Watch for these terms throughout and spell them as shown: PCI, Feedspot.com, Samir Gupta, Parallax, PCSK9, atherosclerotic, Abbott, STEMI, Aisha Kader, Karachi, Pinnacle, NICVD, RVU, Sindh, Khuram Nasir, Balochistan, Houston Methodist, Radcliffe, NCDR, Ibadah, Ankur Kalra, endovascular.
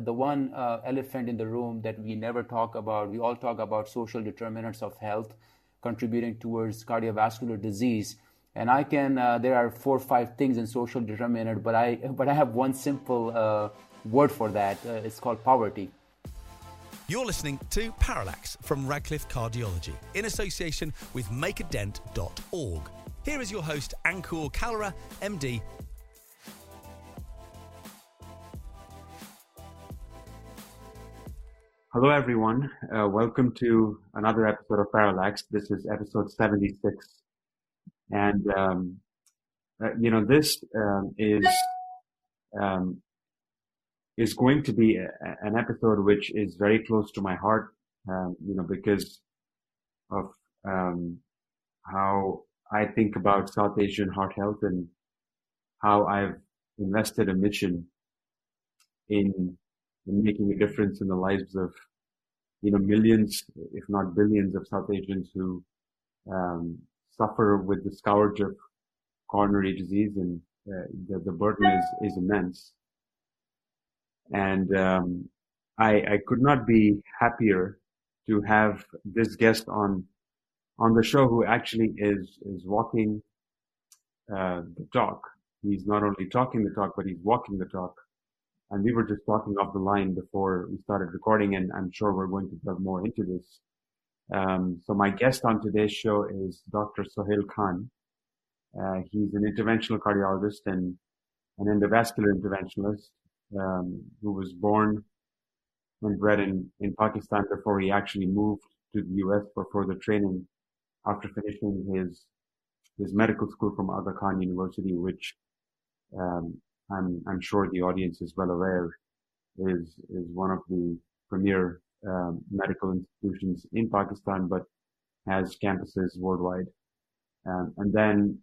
The one elephant in the room that we never talk about, we all talk about social determinants of health contributing towards cardiovascular disease. And I can, there are 4 or 5 things in social determinant, but I have one simple word for that. It's called poverty. You're listening to Parallax from Radcliffe Cardiology in association with makeadent.org. Here is your host, Ankur Kalra, MD. Hello, everyone. Welcome to another episode of Parallax. This is episode 76. And, this is going to be an episode which is very close to my heart, because of how I think about South Asian heart health and how I've invested a mission in making a difference in the lives of, millions, if not billions of South Asians who suffer with the scourge of coronary disease, and the burden is immense. And I could not be happier to have this guest on the show, who actually is walking the talk. He's not only talking the talk, but he's walking the talk. And we were just talking off the line before we started recording, and I'm sure we're going to delve more into this. So my guest on today's show is Dr. Sohail Khan. He's an interventional cardiologist and an endovascular interventionalist who was born and bred in Pakistan before he actually moved to the U.S. for further training after finishing his medical school from Aga Khan University, which I'm sure the audience is well aware is one of the premier medical institutions in Pakistan, but has campuses worldwide. And then,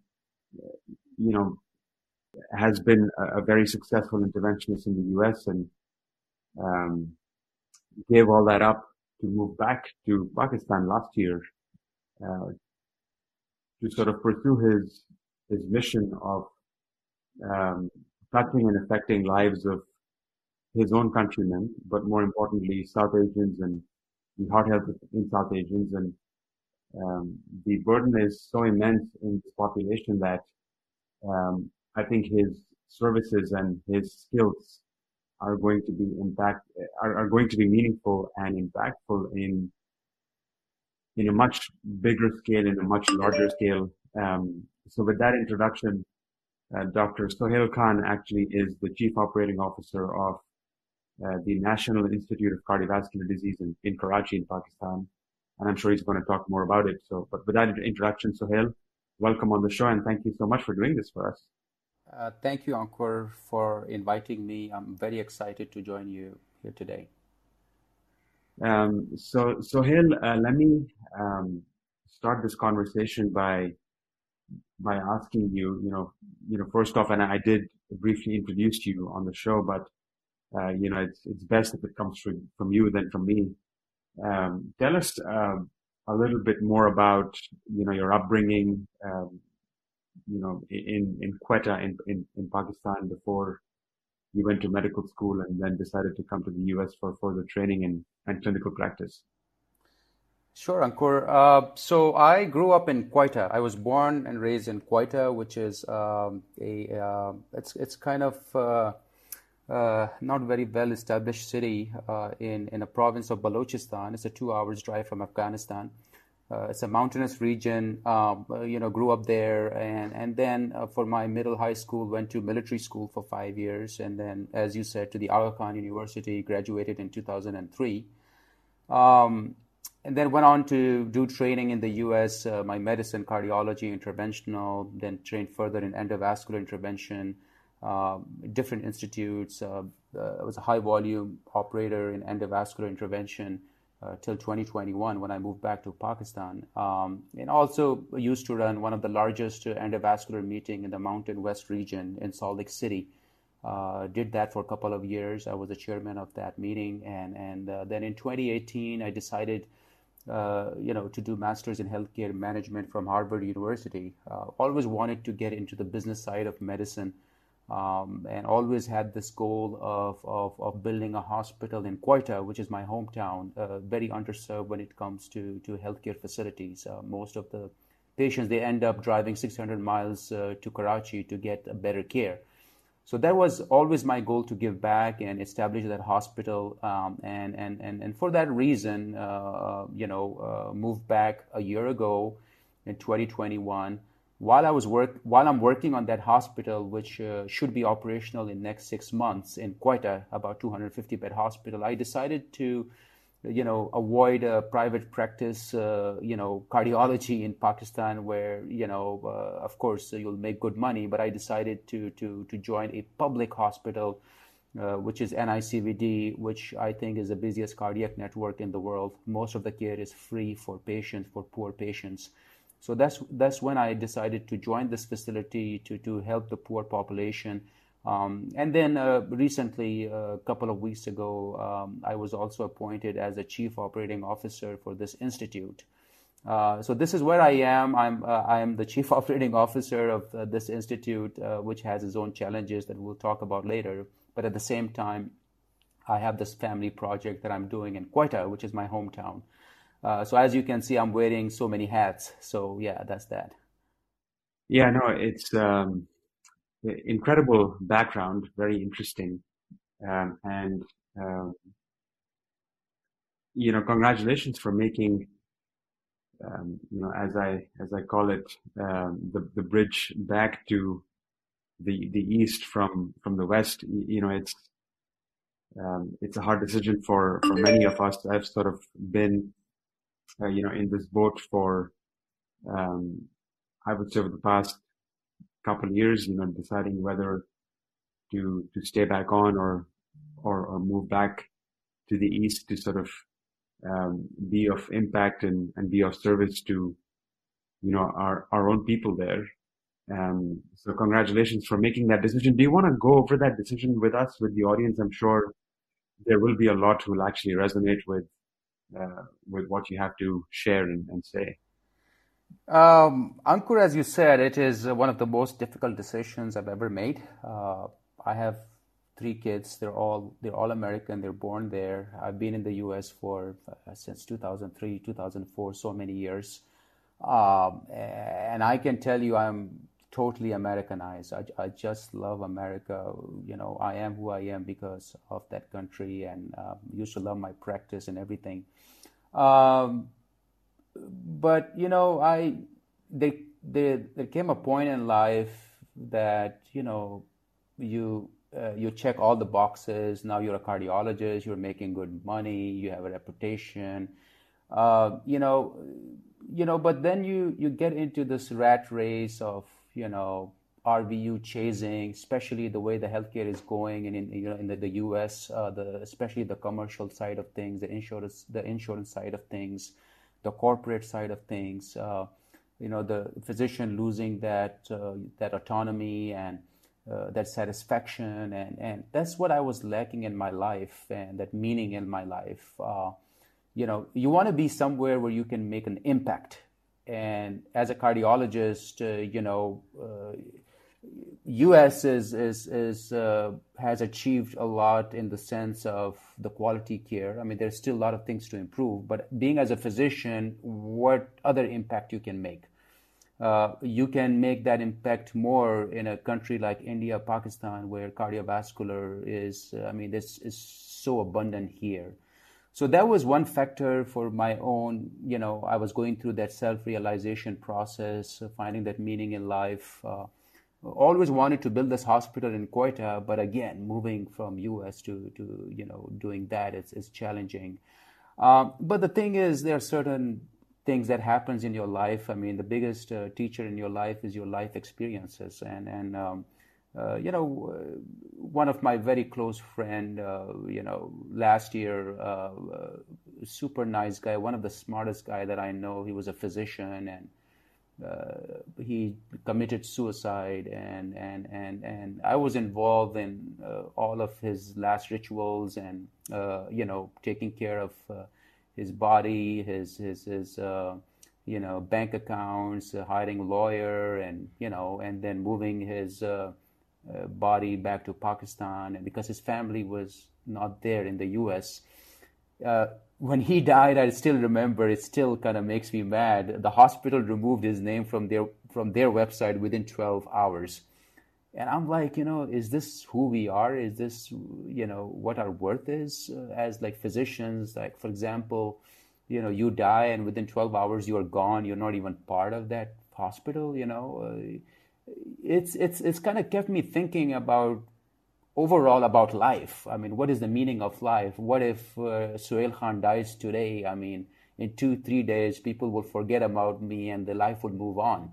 has been a very successful interventionist in the US, and gave all that up to move back to Pakistan last year to sort of pursue his mission of touching and affecting lives of his own countrymen, but more importantly, South Asians and the heart health in South Asians. And the burden is so immense in this population that I think his services and his skills are going to be meaningful and impactful in a much bigger scale, in a much larger scale. So with that introduction, Dr. Sohail Khan actually is the Chief Operating Officer of the National Institute of Cardiovascular Disease in Karachi, in Pakistan. And I'm sure he's going to talk more about it. So, but with that introduction, Sohail, welcome on the show, and thank you so much for doing this for us. Thank you, Ankur, for inviting me. I'm very excited to join you here today. So, Sohail, let me start this conversation by asking you, first off, and I did briefly introduce you on the show, but, it's best if it comes from you than from me. Tell us a little bit more about, your upbringing, in Quetta in Pakistan before you went to medical school and then decided to come to the U.S. for further training and clinical practice. Sure, Ankur. So I grew up in Quetta. I was born and raised in Quetta, which is it's kind of not very well established city in a province of Balochistan. It's a 2 hours drive from Afghanistan. It's a mountainous region. Grew up there, and then for my middle high school, went to military school for 5 years, and then, as you said, to the Aga Khan University. Graduated in 2003. And then went on to do training in the U.S., my medicine, cardiology, interventional, then trained further in endovascular intervention, different institutes. I was a high-volume operator in endovascular intervention till 2021 when I moved back to Pakistan. And also used to run one of the largest endovascular meeting in the Mountain West region in Salt Lake City. Did that for a couple of years. I was the chairman of that meeting. And then in 2018, I decided to do master's in healthcare management from Harvard University. Always wanted to get into the business side of medicine, and always had this goal of building a hospital in Quetta, which is my hometown, very underserved when it comes to healthcare facilities. Most of the patients, they end up driving 600 miles to Karachi to get a better care. So that was always my goal, to give back and establish that hospital. And for that reason, moved back a year ago in 2021. While I'm working on that hospital, which should be operational in next 6 months in Quetta, about 250-bed hospital, I decided to, avoid a private practice, cardiology in Pakistan, where, of course, you'll make good money. But I decided to join a public hospital, which is NICVD, which I think is the busiest cardiac network in the world. Most of the care is free for patients, for poor patients. So that's when I decided to join this facility to help the poor population. And then recently, a couple of weeks ago, I was also appointed as a chief operating officer for this institute. So this is where I am. I'm the chief operating officer of this institute, which has its own challenges that we'll talk about later. But at the same time, I have this family project that I'm doing in Quetta, which is my hometown. So as you can see, I'm wearing so many hats. So yeah, that's that. Yeah, no, it's incredible background, very interesting, congratulations for making, as I call it, the bridge back to the East from the West. It's a hard decision for many of us. I've sort of been in this boat for, I would say, over the past couple of years, deciding whether to stay back on or move back to the East to sort of be of impact and be of service to, our own people there. So congratulations for making that decision. Do you want to go over that decision with us, with the audience? I'm sure there will be a lot who will actually resonate with what you have to share and say. Ankur, as you said, it is one of the most difficult decisions I've ever made. I have 3 kids. They're all American. They're born there. I've been in the U.S. for since 2003, 2004, so many years. And I can tell you, I'm totally Americanized. I just love America. I am who I am because of that country, and used to love my practice and everything. But there came a point in life that you check all the boxes. Now you're a cardiologist. You're making good money. You have a reputation. But then you get into this rat race of RVU chasing, especially the way the healthcare is going, and in the U.S., especially the commercial side of things, the insurance side of things, the corporate side of things, the physician losing that autonomy and that satisfaction, and that's what I was lacking in my life, and that meaning in my life. You want to be somewhere where you can make an impact. And as a cardiologist, U.S. has achieved a lot in the sense of the quality care. I mean, there's still a lot of things to improve. But being as a physician, what other impact you can make? You can make that impact more in a country like India, Pakistan, where cardiovascular this is so abundant here. So that was one factor for my own, I was going through that self-realization process, finding that meaning in life. Always wanted to build this hospital in Quetta, but again, moving from U.S. to doing that is challenging. But the thing is, there are certain things that happens in your life. I mean, the biggest teacher in your life is your life experiences, one of my very close friend, last year, super nice guy, one of the smartest guy that I know. He was a physician, and he committed suicide, and I was involved in all of his last rituals, and taking care of his body, his bank accounts, hiring a lawyer, and then moving his body back to Pakistan, and because his family was not there in the U.S. When he died, I still remember, it still kind of makes me mad. The hospital removed his name from their website within 12 hours. And I'm like, you know, is this who we are? Is this, you know, what our worth is as like physicians? Like, for example, you know, you die and within 12 hours you are gone. You're not even part of that hospital, you know. It's kind of kept me thinking about overall about life. I mean, what is the meaning of life? What if Sohail Khan dies today? I mean, in 2-3 days, people will forget about me and the life will move on.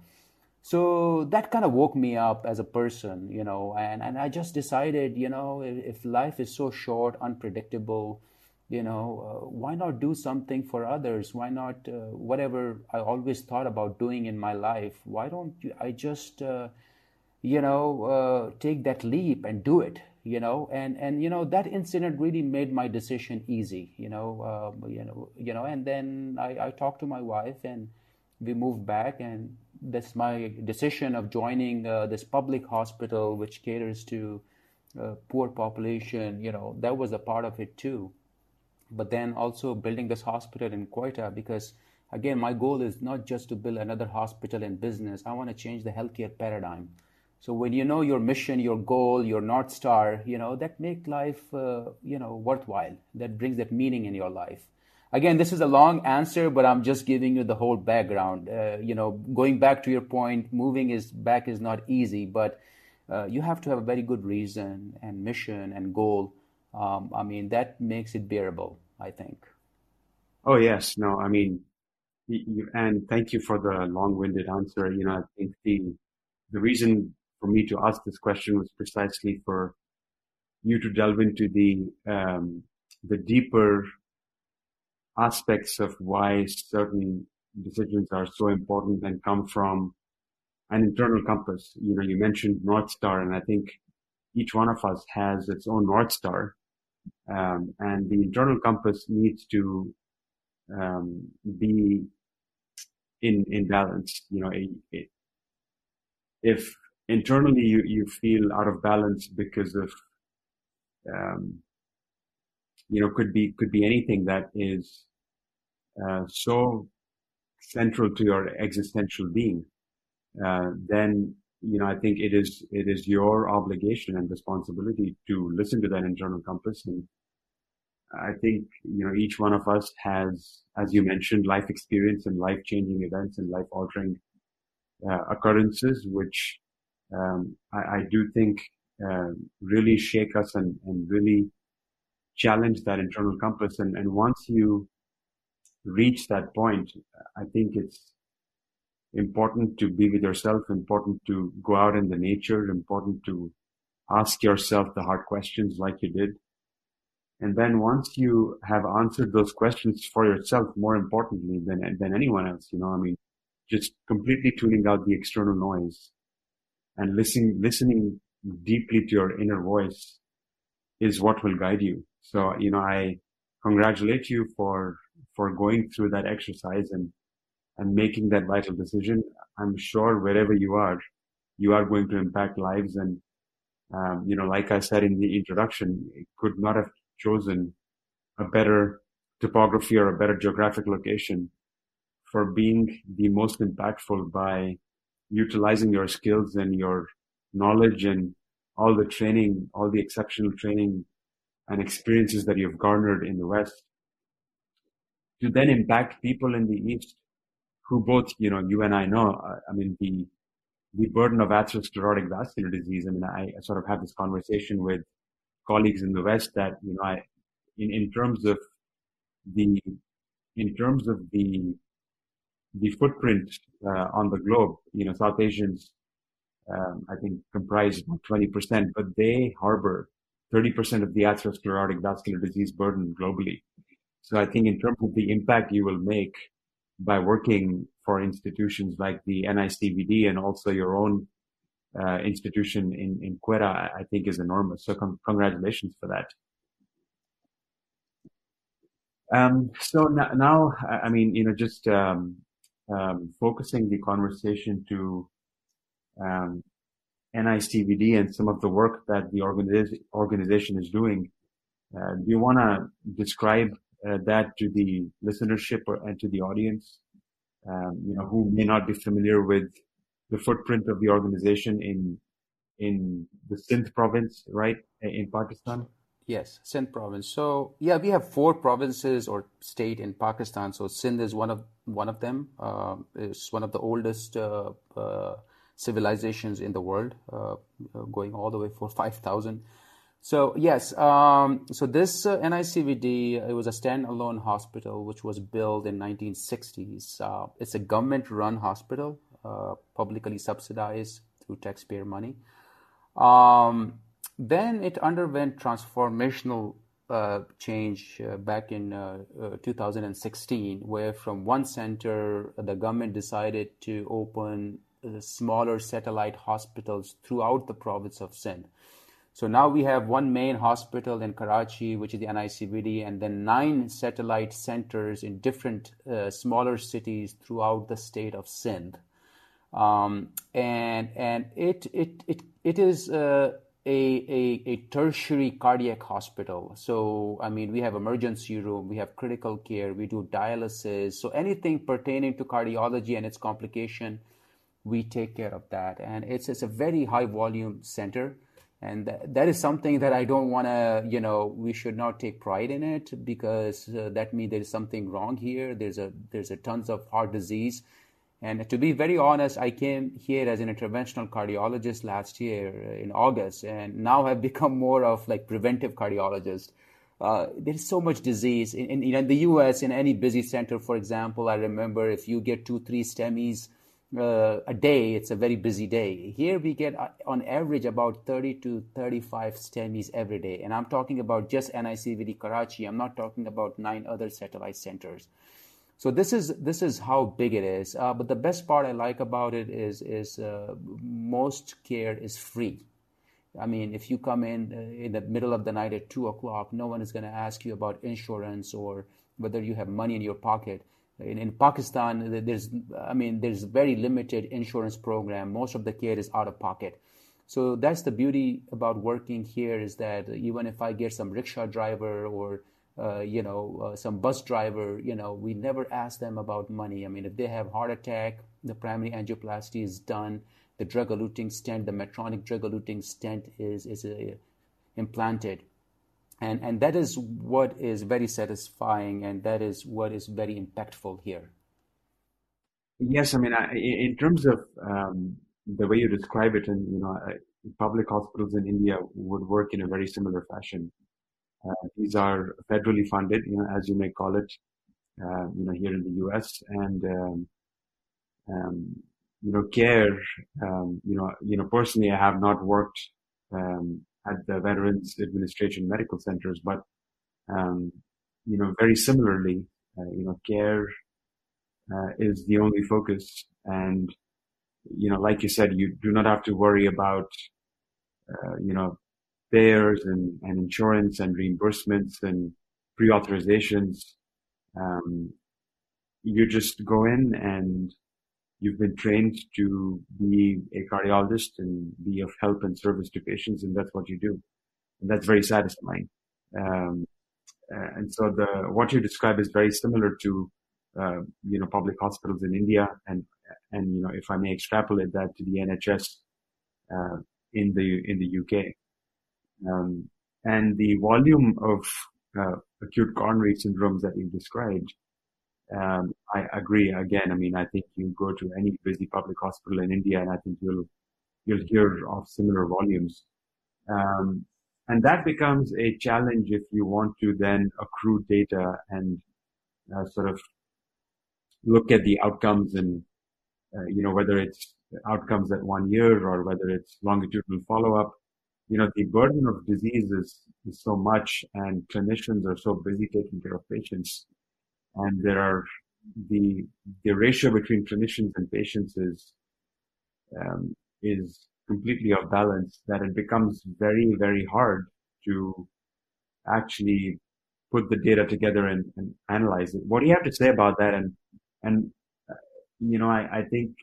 So that kind of woke me up as a person, you know, and I just decided, you know, if life is so short, unpredictable, you know, why not do something for others? Why not whatever I always thought about doing in my life? Why don't I just, you know, take that leap and do it, you know? And you know, that incident really made my decision easy, you know, and then I talked to my wife and we moved back, and that's my decision of joining this public hospital, which caters to poor population, you know, that was a part of it too. But then also building this hospital in Quetta, because again, my goal is not just to build another hospital and business. I want to change the healthcare paradigm. So when you know your mission, your goal, your North Star, you know, that make life, you know, worthwhile. That brings that meaning in your life. Again, this is a long answer, but I'm just giving you the whole background. You know, going back to your point, moving is back is not easy, but you have to have a very good reason and mission and goal. I mean, that makes it bearable, I think. Oh, yes. No, I mean, and thank you for the long-winded answer. You know, I think the reason for me to ask this question was precisely for you to delve into the deeper aspects of why certain decisions are so important and come from an internal compass. You know, you mentioned North Star, and I think each one of us has its own North Star. And the internal compass needs to be in balance. You know, if internally you feel out of balance because of you know, could be anything that is so central to your existential being, then, you know, I think it is your obligation and responsibility to listen to that internal compass. And I think, you know, each one of us has, as you mentioned, life experience and life-changing events and life-altering occurrences, which I do think really shake us and really challenge that internal compass. And once you reach that point, I think it's important to be with yourself, important to go out in the nature, important to ask yourself the hard questions like you did. And then once you have answered those questions for yourself, more importantly than anyone else, you know, I mean, just completely tuning out the external noise and listening deeply to your inner voice is what will guide you. So, you know, I congratulate you for going through that exercise and making that vital decision. I'm sure wherever you are going to impact lives. And, you know, like I said in the introduction, I could not have chosen a better topography or a better geographic location for being the most impactful by utilizing your skills and your knowledge and all the training, all the exceptional training and experiences that you've garnered in the West to then impact people in the East who both, you know, you and I know, I mean, the burden of atherosclerotic vascular disease. I mean, I sort of have this conversation with colleagues in the West that, you know, in terms of the footprint on the globe, you know, South Asians, I think comprise 20%, but they harbor 30% of the atherosclerotic vascular disease burden globally. So I think in terms of the impact you will make by working for institutions like the NICVD and also your own institution in Quetta, I think is enormous. So congratulations for that. So now, I mean, you know, just focusing the conversation to NICVD and some of the work that the organization is doing. Do you want to describe that to the listenership and to the audience, you know, who may not be familiar with the footprint of the organization in the Sindh province, right, in Pakistan? Yes, Sindh province. So, yeah, we have four provinces or state in Pakistan. So Sindh is one of them. It's one of the oldest civilizations in the world, going all the way for 5,000. So, yes, so this NICVD, it was a standalone hospital which was built in 1960s. It's a government-run hospital, publicly subsidized through taxpayer money. Then it underwent transformational change back in 2016, where from one center, the government decided to open smaller satellite hospitals throughout the province of Sindh. So now we have one main hospital in Karachi, which is the NICVD, and then 9 satellite centers in different smaller cities throughout the state of Sindh. And it is a tertiary cardiac hospital. So, I mean, we have emergency room, we have critical care, we do dialysis. So anything pertaining to cardiology and its complication, we take care of that. And it's a very high volume center. And that is something that I don't want to, you know, we should not take pride in it, because that means there's something wrong here. There's a tons of heart disease. And to be very honest, I came here as an interventional cardiologist last year in August, and now have become more of like preventive cardiologist. There's so much disease in the U.S. in any busy center, for example. I remember if you get 2-3 STEMIs a day, it's a very busy day. Here we get on average about 30 to 35 STEMIs every day. And I'm talking about just NICVD Karachi. I'm not talking about 9 other satellite centers. So this is how big it is. But the best part I like about it is most care is free. I mean, if you come in the middle of the night at 2:00, no one is going to ask you about insurance or whether you have money in your pocket. In Pakistan, there's very limited insurance program. Most of the care is out of pocket. So that's the beauty about working here, is that even if I get some rickshaw driver or some bus driver, you know, we never ask them about money. I mean, if they have heart attack, the primary angioplasty is done. The drug-eluting stent, the Medtronic drug-eluting stent is implanted. And that is what is very satisfying, and that is what is very impactful here. Yes, I mean, in terms of the way you describe it, and, you know, public hospitals in India would work in a very similar fashion. These are federally funded, you know, as you may call it, you know, here in the U.S. And, you know, care, personally, I have not worked at the Veterans Administration medical centers, but, you know, very similarly, you know, care is the only focus. And, you know, like you said, you do not have to worry about, you know, payers and insurance and reimbursements and pre-authorizations. You just go in and you've been trained to be a cardiologist and be of help and service to patients, and that's what you do. And that's very satisfying. And so what you describe is very similar to, you know, public hospitals in India. And, you know, if I may extrapolate that to the NHS, in the UK. And the volume of acute coronary syndromes that you described, I agree. Again, I mean, I think you go to any busy public hospital in India, and I think you'll hear of similar volumes. And that becomes a challenge if you want to then accrue data and sort of look at the outcomes and, you know, whether it's outcomes at 1 year or whether it's longitudinal follow-up. You know, the burden of disease is so much, and clinicians are so busy taking care of patients. And there are the ratio between clinicians and patients is completely off balance, that it becomes very, very hard to actually put the data together and analyze it. What do you have to say about that? And you know, I think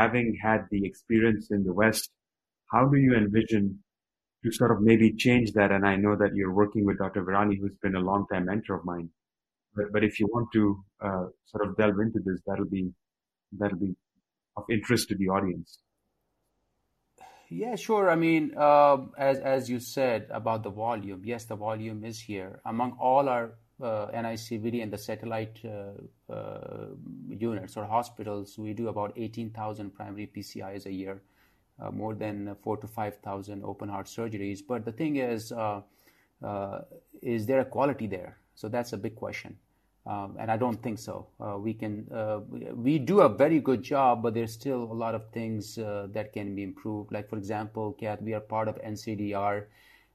having had the experience in the West How do you envision to sort of maybe change that? And I know that you're working with Dr. Virani, who's been a long-time mentor of mine. But if you want to sort of delve into this, that'll be of interest to the audience. Yeah, sure. I mean, as you said about the volume, yes, the volume is here among all our NICVD and the satellite units or hospitals. We do about 18,000 primary PCIs a year, more than 4,000 to 5,000 open heart surgeries. But the thing is there a quality there? So that's a big question. And I don't think so. We do a very good job, but there's still a lot of things that can be improved. Like, for example, Kat, we are part of NCDR,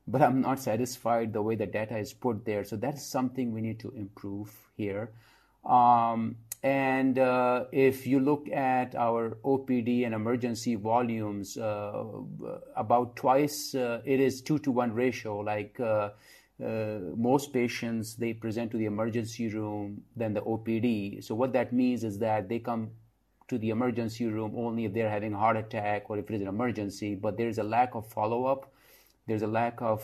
but I'm not satisfied the way the data is put there. So that's something we need to improve here. And if you look at our OPD and emergency volumes, about twice, it is 2-to-1 ratio, like, most patients, they present to the emergency room than the OPD. So what that means is that they come to the emergency room only if they're having a heart attack or if it is an emergency, but there's a lack of follow-up. There's a lack of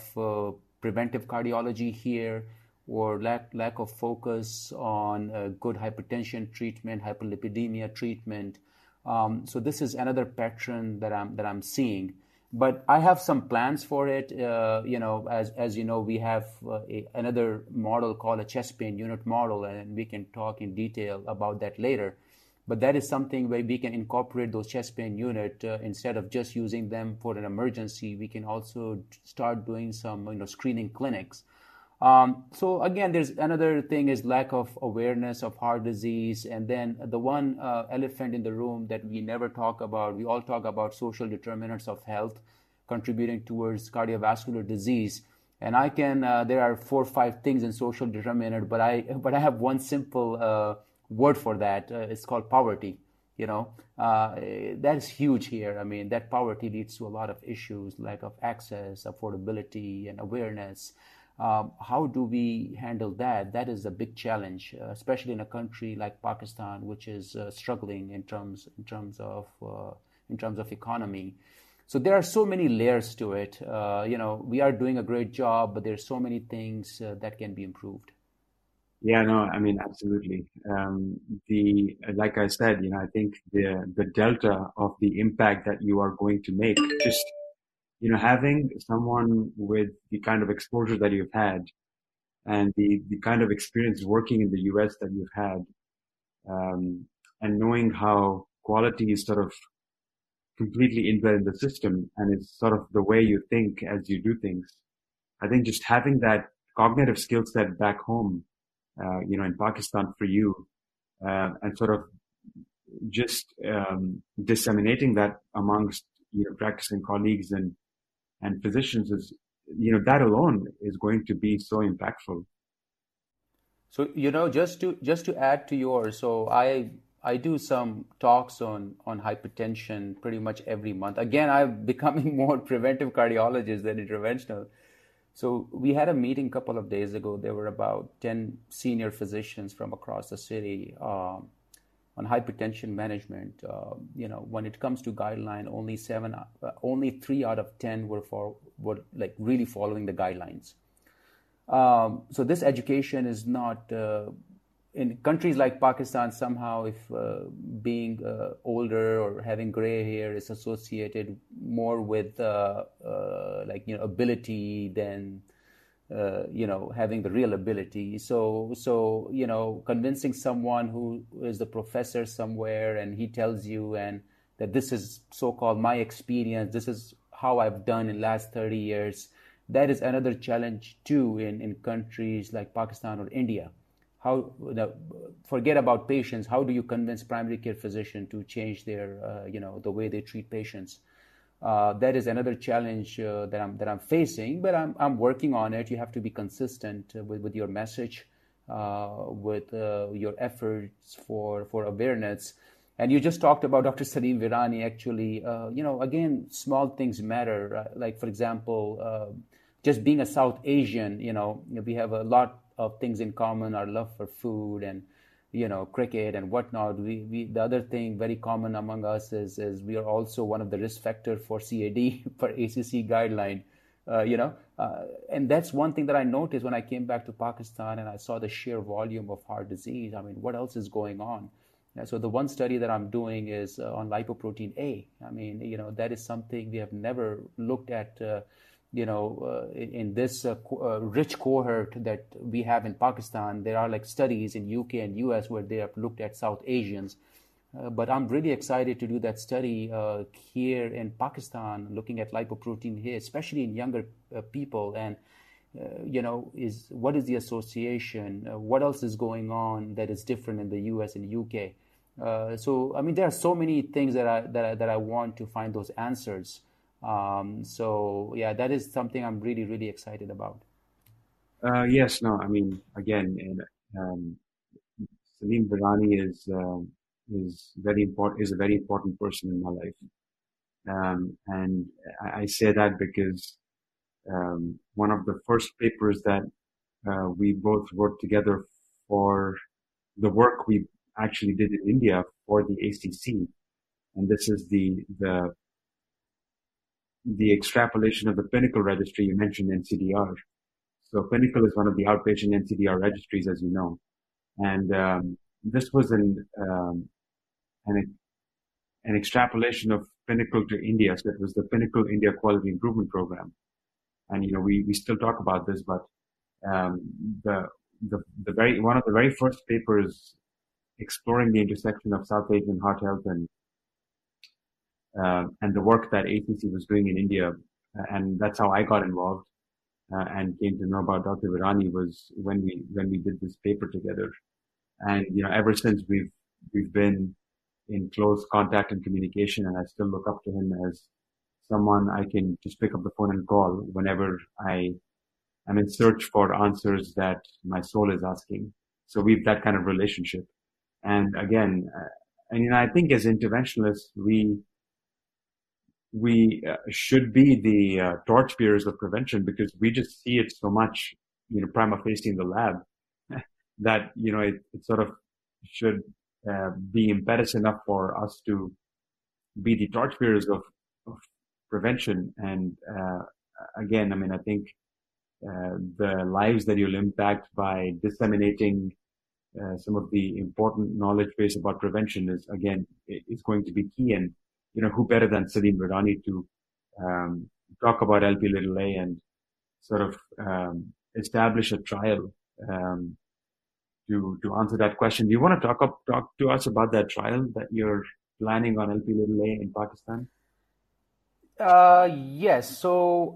preventive cardiology here, or lack of focus on good hypertension treatment, hyperlipidemia treatment. So this is another pattern that I'm seeing. But I have some plans for it. As you know, we have another model called a chest pain unit model, and we can talk in detail about that later. But that is something where we can incorporate those chest pain unit instead of just using them for an emergency. We can also start doing some screening clinics. So again, there's another thing is lack of awareness of heart disease. And then the one elephant in the room that we never talk about, we all talk about social determinants of health contributing towards cardiovascular disease. And I can, there are 4 or 5 things in social determinant, but I have one simple word for that. It's called poverty. That is huge here. I mean, that poverty leads to a lot of issues, lack of access, affordability, and awareness. How do we handle that? That is a big challenge, especially in a country like Pakistan, which is struggling in terms of economy. So there are so many layers to it. We are doing a great job, but there's so many things that can be improved. Yeah, no, I mean, absolutely. Like I said, I think the delta of the impact that you are going to make, just having someone with the kind of exposure that you've had and the kind of experience working in the U.S. that you've had, and knowing how quality is sort of completely inbred in the system, and it's sort of the way you think as you do things. I think just having that cognitive skill set back home, in Pakistan for you, and sort of just disseminating that amongst practicing colleagues and physicians is, that alone is going to be so impactful. So, just to add to yours, so I do some talks on hypertension pretty much every month. Again, I'm becoming more preventive cardiologist than interventional. So we had a meeting a couple of days ago. There were about 10 senior physicians from across the city, on hypertension management. When it comes to guideline, only 3 out of 10 were like really following the guidelines. So this education is not in countries like Pakistan. Somehow, if being older or having gray hair is associated more with ability than having the real ability. So, convincing someone who is the professor somewhere and he tells you and that this is so-called my experience, this is how I've done in last 30 years. That is another challenge too in countries like Pakistan or India. Forget about patients. How do you convince primary care physician to change their, the way they treat patients? That is another challenge that I'm facing, but I'm working on it. You have to be consistent with your message, with your efforts for awareness. And you just talked about Dr. Salim Virani. Actually, again, small things matter. Like, for example, just being a South Asian, we have a lot of things in common. Our love for food and you know, cricket and whatnot. We the other thing very common among us is we are also one of the risk factor for CAD per ACC guideline, and that's one thing that I noticed when I came back to Pakistan and I saw the sheer volume of heart disease. I mean, what else is going on? And so the one study that I'm doing is on lipoprotein A. I mean, you know, that is something we have never looked at, in this rich cohort that we have in Pakistan. There are like studies in UK and US where they have looked at South Asians. But I'm really excited to do that study here in Pakistan, looking at lipoprotein here, especially in younger people. And, what is the association? What else is going on that is different in the US and UK? So, I mean, there are so many things that I want to find those answers. That is something I'm really, really excited about. Yes, no, I mean, again, Salim Virani is a very important person in my life. And I say that because one of the first papers that we both wrote together for the work we actually did in India for the ACC, and this is the extrapolation of the Pinnacle registry. You mentioned NCDR. So Pinnacle is one of the outpatient NCDR registries, as you know. And this was an extrapolation of Pinnacle to India. So it was the Pinnacle India Quality Improvement Program. And, you know, we still talk about this, but one of the very first papers exploring the intersection of South Asian heart health and the work that ACC was doing in India, and that's how I got involved and came to know about Dr. Virani was when we did this paper together. And, you know, ever since we've been in close contact and communication, and I still look up to him as someone I can just pick up the phone and call whenever I am in search for answers that my soul is asking. So we've that kind of relationship. And again, I think as interventionists, we should be the torchbearers of prevention, because we just see it so much, you know, prima facie in the lab that, you know, it sort of should be impetus enough for us to be the torchbearers of prevention. And again, I mean, I think the lives that you'll impact by disseminating some of the important knowledge base about prevention is going to be key. And, you know, who better than Salim Virani to talk about Lp(a) and sort of establish a trial to answer that question. Do you want to talk to us about that trial that you're planning on Lp(a) in Pakistan? Yes. So,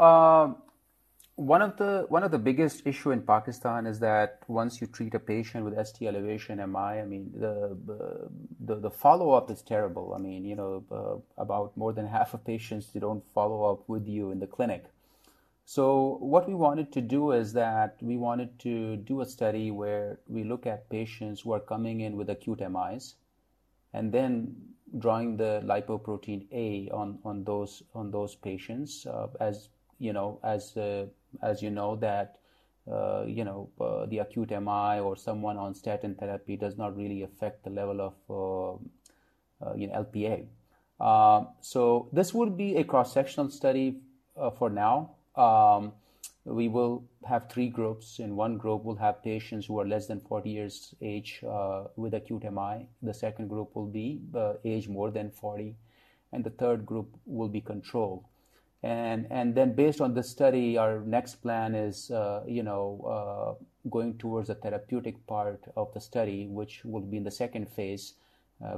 one of the biggest issue in Pakistan is that once you treat a patient with ST elevation MI, I mean, the follow-up is terrible. I mean, you know, about more than half of patients, they don't follow up with you in the clinic. So what we wanted to do is that we wanted to do a study where we look at patients who are coming in with acute MIs and then drawing the lipoprotein A on those patients, as you know, the acute MI or someone on statin therapy does not really affect the level of LPA. So this would be a cross-sectional study for now. We will have three groups. In one group, we'll have patients who are less than 40 years age with acute MI. The second group will be age more than 40, and the third group will be control. And then based on this study, our next plan is, going towards the therapeutic part of the study, which will be in the second phase.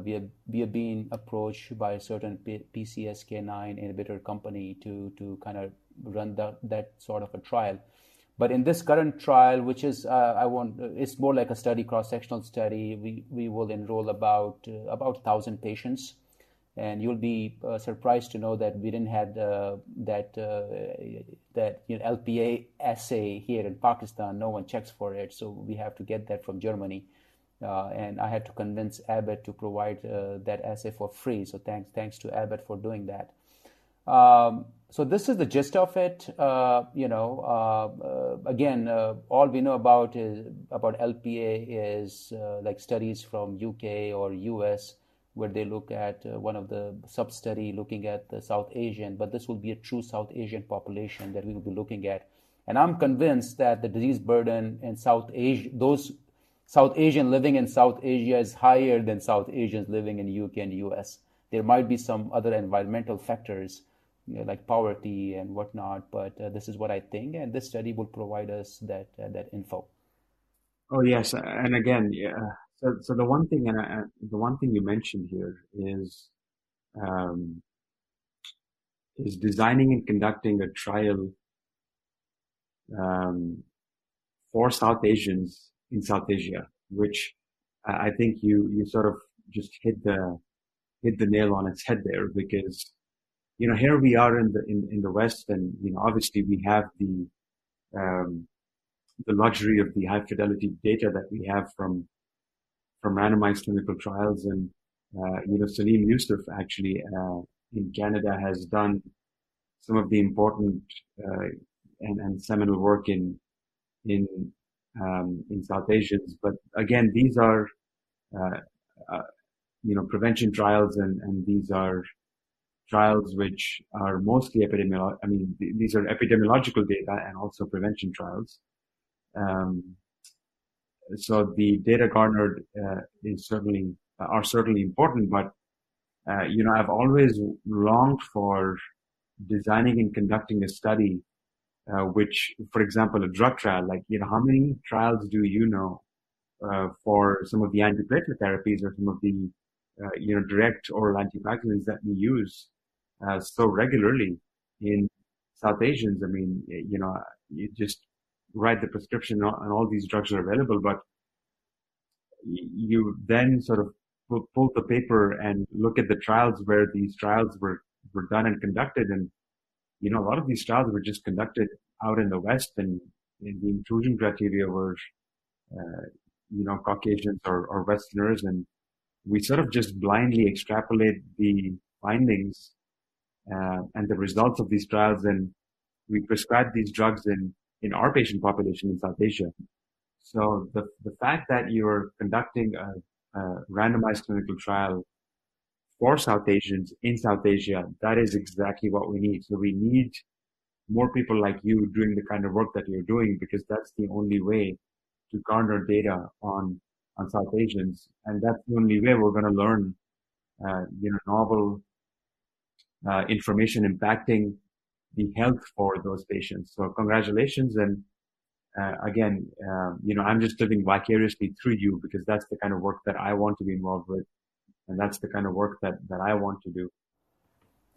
We have been approached by a certain PCSK9 inhibitor company to kind of run that sort of a trial. But in this current trial, which is it's more like a study, cross-sectional study, we will enroll about 1,000 patients. And you'll be surprised to know that we didn't have LPA assay here in Pakistan. No one checks for it, so we have to get that from Germany. And I had to convince Abbott to provide that assay for free. So thanks to Abbott for doing that. So this is the gist of it. Again, all we know about LPA is like studies from UK or US, where they look at one of the sub-study looking at the South Asian, but this will be a true South Asian population that we will be looking at. And I'm convinced that the disease burden in South Asia, those South Asian living in South Asia is higher than South Asians living in UK and US. There might be some other environmental factors, like poverty and whatnot, but this is what I think, and this study will provide us that that info. Oh yes, and again, yeah. So the one thing, the one thing you mentioned here is designing and conducting a trial for South Asians in South Asia, which I think you sort of just hit the nail on its head there, because, you know, here we are in the West, and, you know, obviously we have the luxury of the high fidelity data that we have from randomized clinical trials. And, you know, Salim Yusuf actually, in Canada has done some of the important, and seminal work in South Asians. But again, these are, you know, prevention trials, and these are trials which are mostly these are epidemiological data and also prevention trials. So the data garnered are certainly important, but you know, I've always longed for designing and conducting a study, which, for example, a drug trial. Like, you know, how many trials do you know for some of the antiplatelet therapies or some of the you know, direct oral anticoagulants that we use so regularly in South Asians? I mean, you know, you just write the prescription and all these drugs are available, but you then sort of pull the paper and look at the trials where these trials were done and conducted. And, you know, a lot of these trials were just conducted out in the West, and the inclusion criteria were, you know, Caucasians or Westerners. And we sort of just blindly extrapolate the findings and the results of these trials, and we prescribe these drugs in our patient population in South Asia. So the fact that you're conducting a randomized clinical trial for South Asians in South Asia, that is exactly what we need. So we need more people like you doing the kind of work that you're doing, because that's the only way to garner data on South Asians. And that's the only way we're going to learn, you know, novel information impacting the health for those patients. So congratulations. And again, you know, I'm just living vicariously through you, because that's the kind of work that I want to be involved with. And that's the kind of work that I want to do.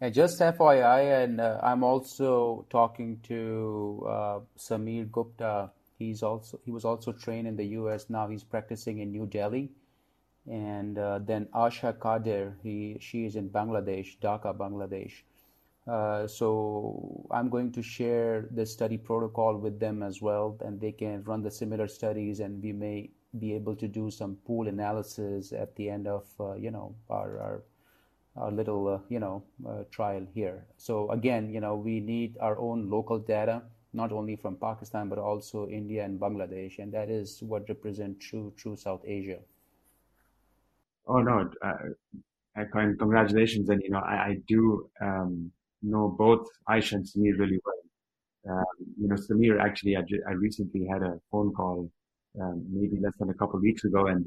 And just FYI, and I'm also talking to Samir Gupta. He was also trained in the U.S. Now he's practicing in New Delhi. And then Aisha Kader, she is in Bangladesh, Dhaka, Bangladesh. So I'm going to share the study protocol with them as well, and they can run the similar studies, and we may be able to do some pool analysis at the end of, you know, our little, you know, trial here. So again, you know, we need our own local data, not only from Pakistan, but also India and Bangladesh. And that is what represents true South Asia. Oh, no, congratulations. And, you know, I do, know both Aisha and Samir really well. You know, Samir, actually, I recently had a phone call, maybe less than a couple of weeks ago, and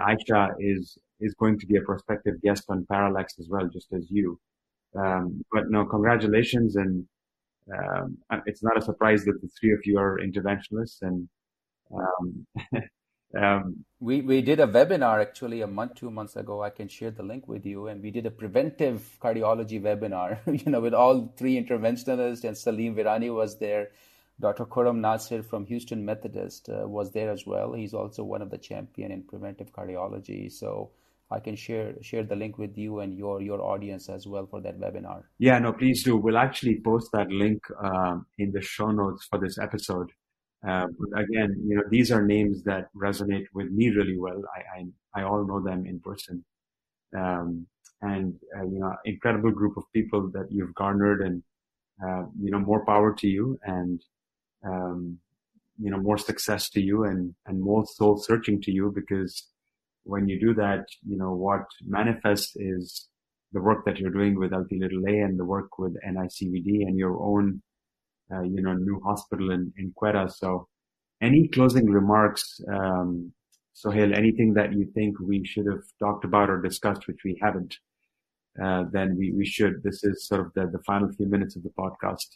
Aisha is going to be a prospective guest on Parallax as well, just as you. But no, congratulations. And, it's not a surprise that the three of you are interventionists, and, we did a webinar actually a month, 2 months ago. I can share the link with you. And we did a preventive cardiology webinar, you know, with all three interventionists, and Salim Virani was there. Dr. Khuram Nasir from Houston Methodist was there as well. He's also one of the champions in preventive cardiology. So I can share the link with you and your audience as well for that webinar. Yeah, no, please do. We'll actually post that link in the show notes for this episode. But again, you know, these are names that resonate with me really well. I all know them in person. and, incredible group of people that you've garnered, and, more power to you, and, more success to you, and more soul searching to you, because when you do that, what manifests is the work that you're doing with LP little A and the work with NICVD and your own, new hospital in Quetta. So any closing remarks, Sohail, anything that you think we should have talked about or discussed, which we haven't, then we should. This is sort of the final few minutes of the podcast.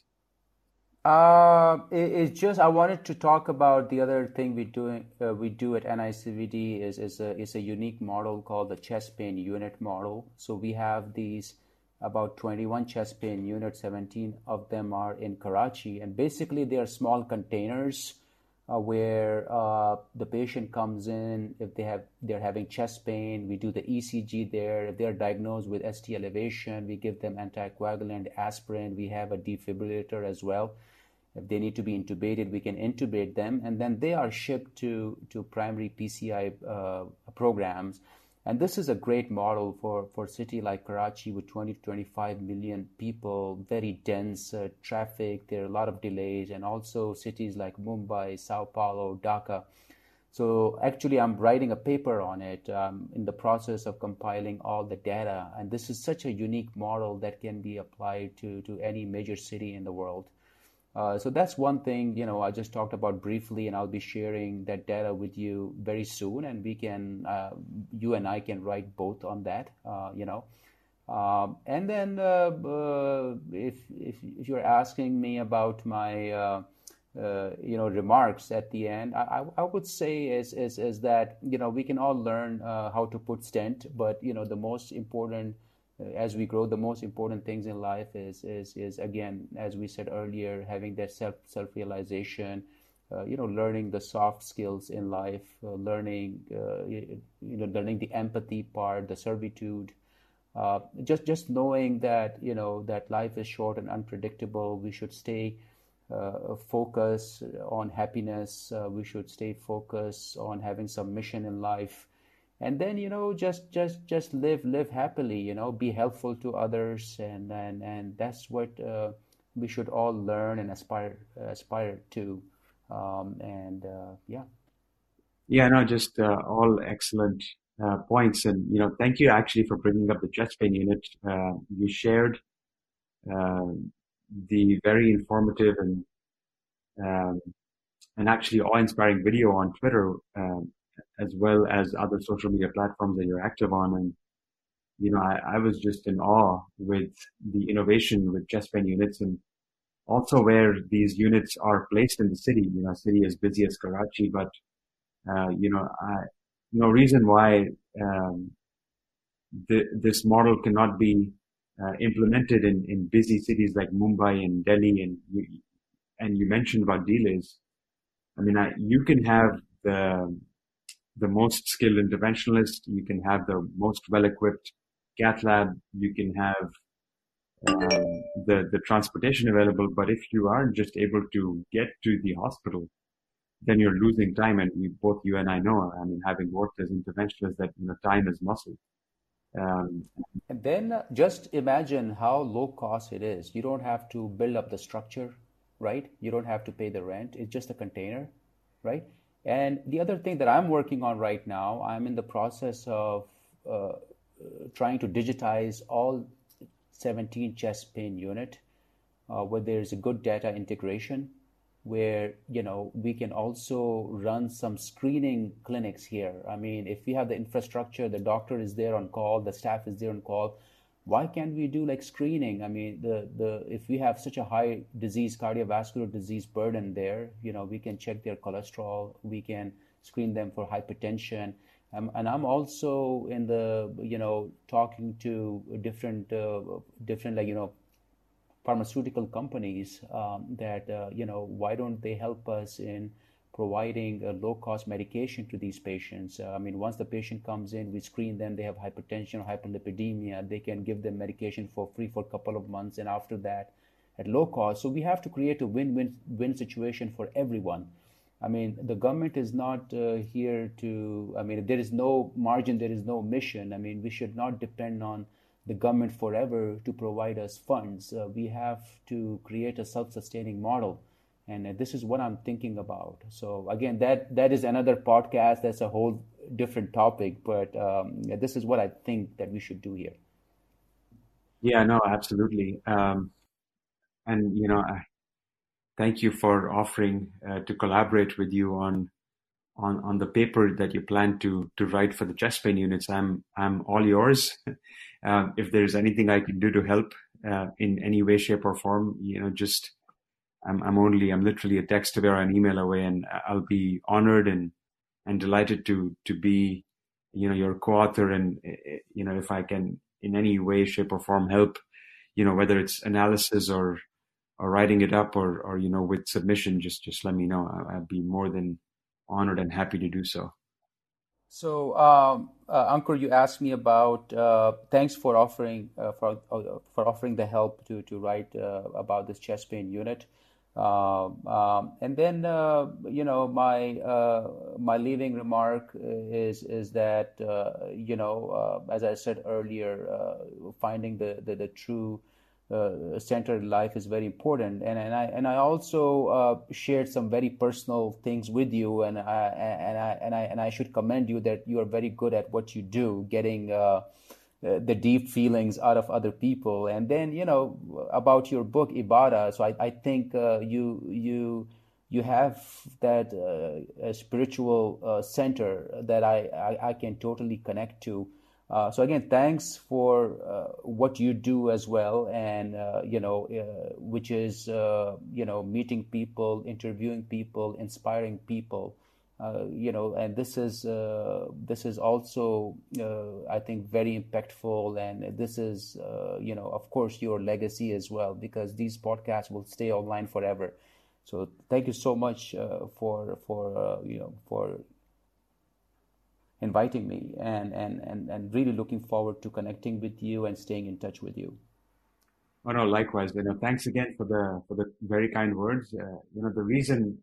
It's just I wanted to talk about the other thing we do at NICVD is a unique model called the chest pain unit model. So we have these about 21 chest pain units. 17 of them are in Karachi, and basically they are small containers where the patient comes in if they're having chest pain. We do the ECG there. If they're diagnosed with ST elevation, we give them anticoagulant, aspirin. We have a defibrillator as well. If they need to be intubated, we can intubate them, and then they are shipped to primary PCI programs. And this is a great model for a city like Karachi with 20 to 25 million people, very dense traffic. There are a lot of delays, and also cities like Mumbai, Sao Paulo, Dhaka. So actually, I'm writing a paper on it in the process of compiling all the data. And this is such a unique model that can be applied to any major city in the world. So that's one thing, I just talked about briefly, and I'll be sharing that data with you very soon, and we can, you and I can write both on that, And then if you're asking me about my, remarks at the end, I would say is that, we can all learn how to put stent, but, the most important as we grow, the most important things in life is again, as we said earlier, having that self-realization, learning the soft skills in life, learning the empathy part, the servitude, just knowing that, that life is short and unpredictable. We should stay focused on happiness. We should stay focused on having some mission in life. And then, just live happily, be helpful to others. And that's what we should all learn and aspire to. All excellent points. And, thank you actually for bringing up the chest pain unit. You shared the very informative and actually awe-inspiring video on Twitter, as well as other social media platforms that you're active on. And, I was just in awe with the innovation with chest pain units, and also where these units are placed in the city, city as busy as Karachi. But, no reason why this model cannot be implemented in busy cities like Mumbai and Delhi. And you mentioned about delays. I mean, you can have the most skilled interventionalist, you can have the most well-equipped cath lab, you can have the transportation available, but if you aren't just able to get to the hospital, then you're losing time. And both you and I know, having worked as interventionists, that time is muscle. And then just imagine how low cost it is. You don't have to build up the structure, right? You don't have to pay the rent. It's just a container, right? And the other thing that I'm working on right now, I'm in the process of trying to digitize all 17 chest pain unit, where there's a good data integration, where, we can also run some screening clinics here. If we have the infrastructure, the doctor is there on call, the staff is there on call, why can't we do like screening? If we have such a high cardiovascular disease burden there, we can check their cholesterol, we can screen them for hypertension. And I'm also in the, talking to different pharmaceutical companies why don't they help us in providing a low-cost medication to these patients. Once the patient comes in, we screen them, they have hypertension, hyperlipidemia, they can give them medication for free for a couple of months, and after that, at low cost. So we have to create a win-win-win situation for everyone. The government is not here to, if there is no margin, there is no mission. We should not depend on the government forever to provide us funds. We have to create a self-sustaining model. And this is what I'm thinking about. So again, that is another podcast. That's a whole different topic. But this is what I think that we should do here. Yeah, no, absolutely. And, you know, I thank you for offering to collaborate with you on the paper that you plan to write for the chest pain units. I'm all yours. If there's anything I can do to help in any way, shape or form, you know, just I'm literally a text away or an email away, and I'll be honored and delighted to be, you know, your co-author. And, you know, if I can in any way, shape or form help, you know, whether it's analysis or writing it up or, you know, with submission, just let me know. I'd be more than honored and happy to do so. So, Ankur, you asked me about thanks for offering the help to write about this chest pain unit, and then you know, my leaving remark is that you know, as I said earlier, finding the true center in life is very important, and I also shared some very personal things with you, and I should commend you that you are very good at what you do, getting the deep feelings out of other people. And then, you know, about your book Ibadah, so I think you have that spiritual center that I can totally connect to. So again, thanks for what you do as well, and you know, which is you know, meeting people, interviewing people, inspiring people, you know, and this is also I think very impactful, and this is you know, of course, your legacy as well, because these podcasts will stay online forever. So thank you so much for you know, for inviting me, and really looking forward to connecting with you and staying in touch with you. Oh no, likewise. You know, thanks again for the very kind words. You know, the reason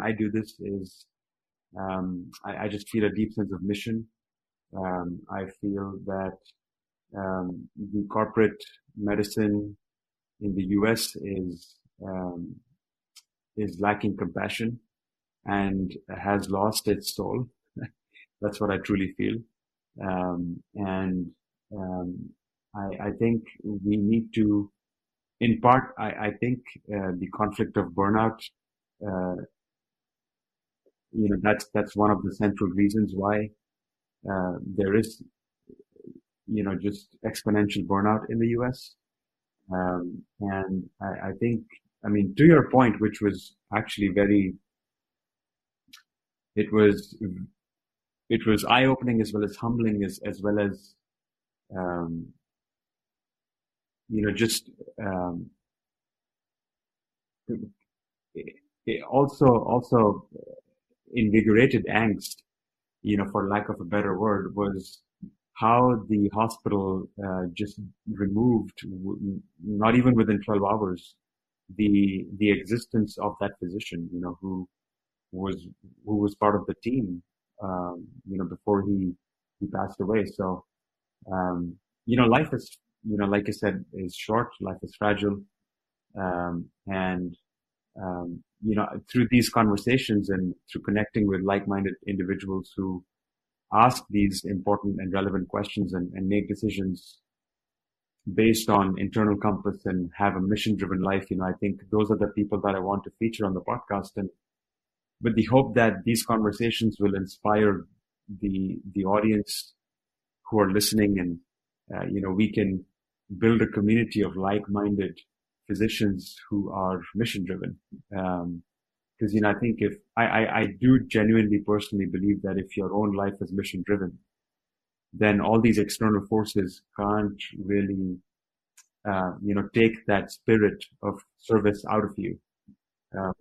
I do this is I just feel a deep sense of mission. I feel that the corporate medicine in the U.S. is lacking compassion and has lost its soul. That's what I truly feel. I think we need to, in part, I think the conflict of burnout, you know, that's one of the central reasons why there is, you know, just exponential burnout in the U.S. And I think, I mean, to your point, which was actually it was eye-opening as well as humbling, as well as, you know, just it also invigorated angst, you know, for lack of a better word, was how the hospital just removed, not even within 12 hours, the existence of that physician, you know, who was part of the team. You know, before he passed away. So, you know, life is, you know, like I said, is short. Life is fragile. You know, through these conversations and through connecting with like-minded individuals who ask these important and relevant questions and make decisions based on internal compass and have a mission-driven life, you know, I think those are the people that I want to feature on the podcast. And with the hope that these conversations will inspire the audience who are listening, and you know, we can build a community of like-minded physicians who are mission-driven. Because you know, I think if I do genuinely personally believe that if your own life is mission-driven, then all these external forces can't really you know, take that spirit of service out of you.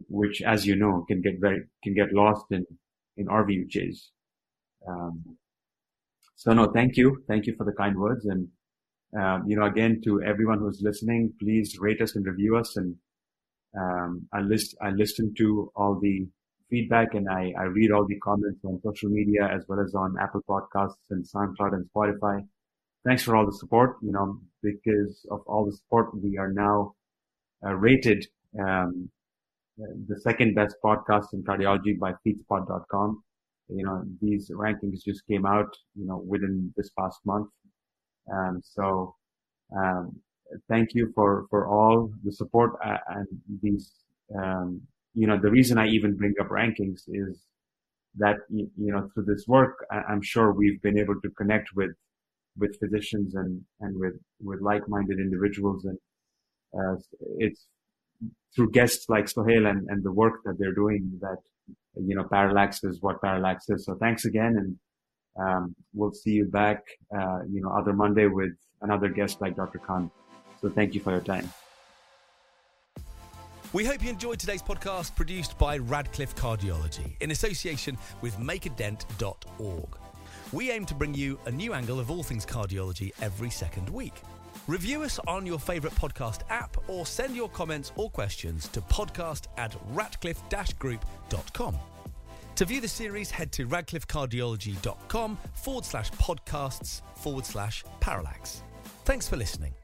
Which, as you know, can get lost in RV chase. So no, thank you for the kind words, and you know, again, to everyone who's listening, please rate us and review us. And I listen to all the feedback, and I read all the comments on social media as well as on Apple Podcasts and SoundCloud and Spotify. thanks for all the support. You know, because of all the support, we are now rated the second best podcast in cardiology by Feedspot.com. You know, these rankings just came out, you know, within this past month. Thank you for all the support and these, you know, the reason I even bring up rankings is that, you know, through this work, I'm sure we've been able to connect with physicians and with like-minded individuals. And it's through guests like Sohail and the work that they're doing that, you know, Parallax is what Parallax is. So thanks again. And we'll see you back, you know, other Monday with another guest like Dr. Khan. So thank you for your time. We hope you enjoyed today's podcast, produced by Radcliffe Cardiology in association with makeadent.org. We aim to bring you a new angle of all things cardiology every second week. Review us on your favourite podcast app or send your comments or questions to podcast@radcliffe-group.com. To view the series, head to radcliffecardiology.com/podcasts/Parallax. Thanks for listening.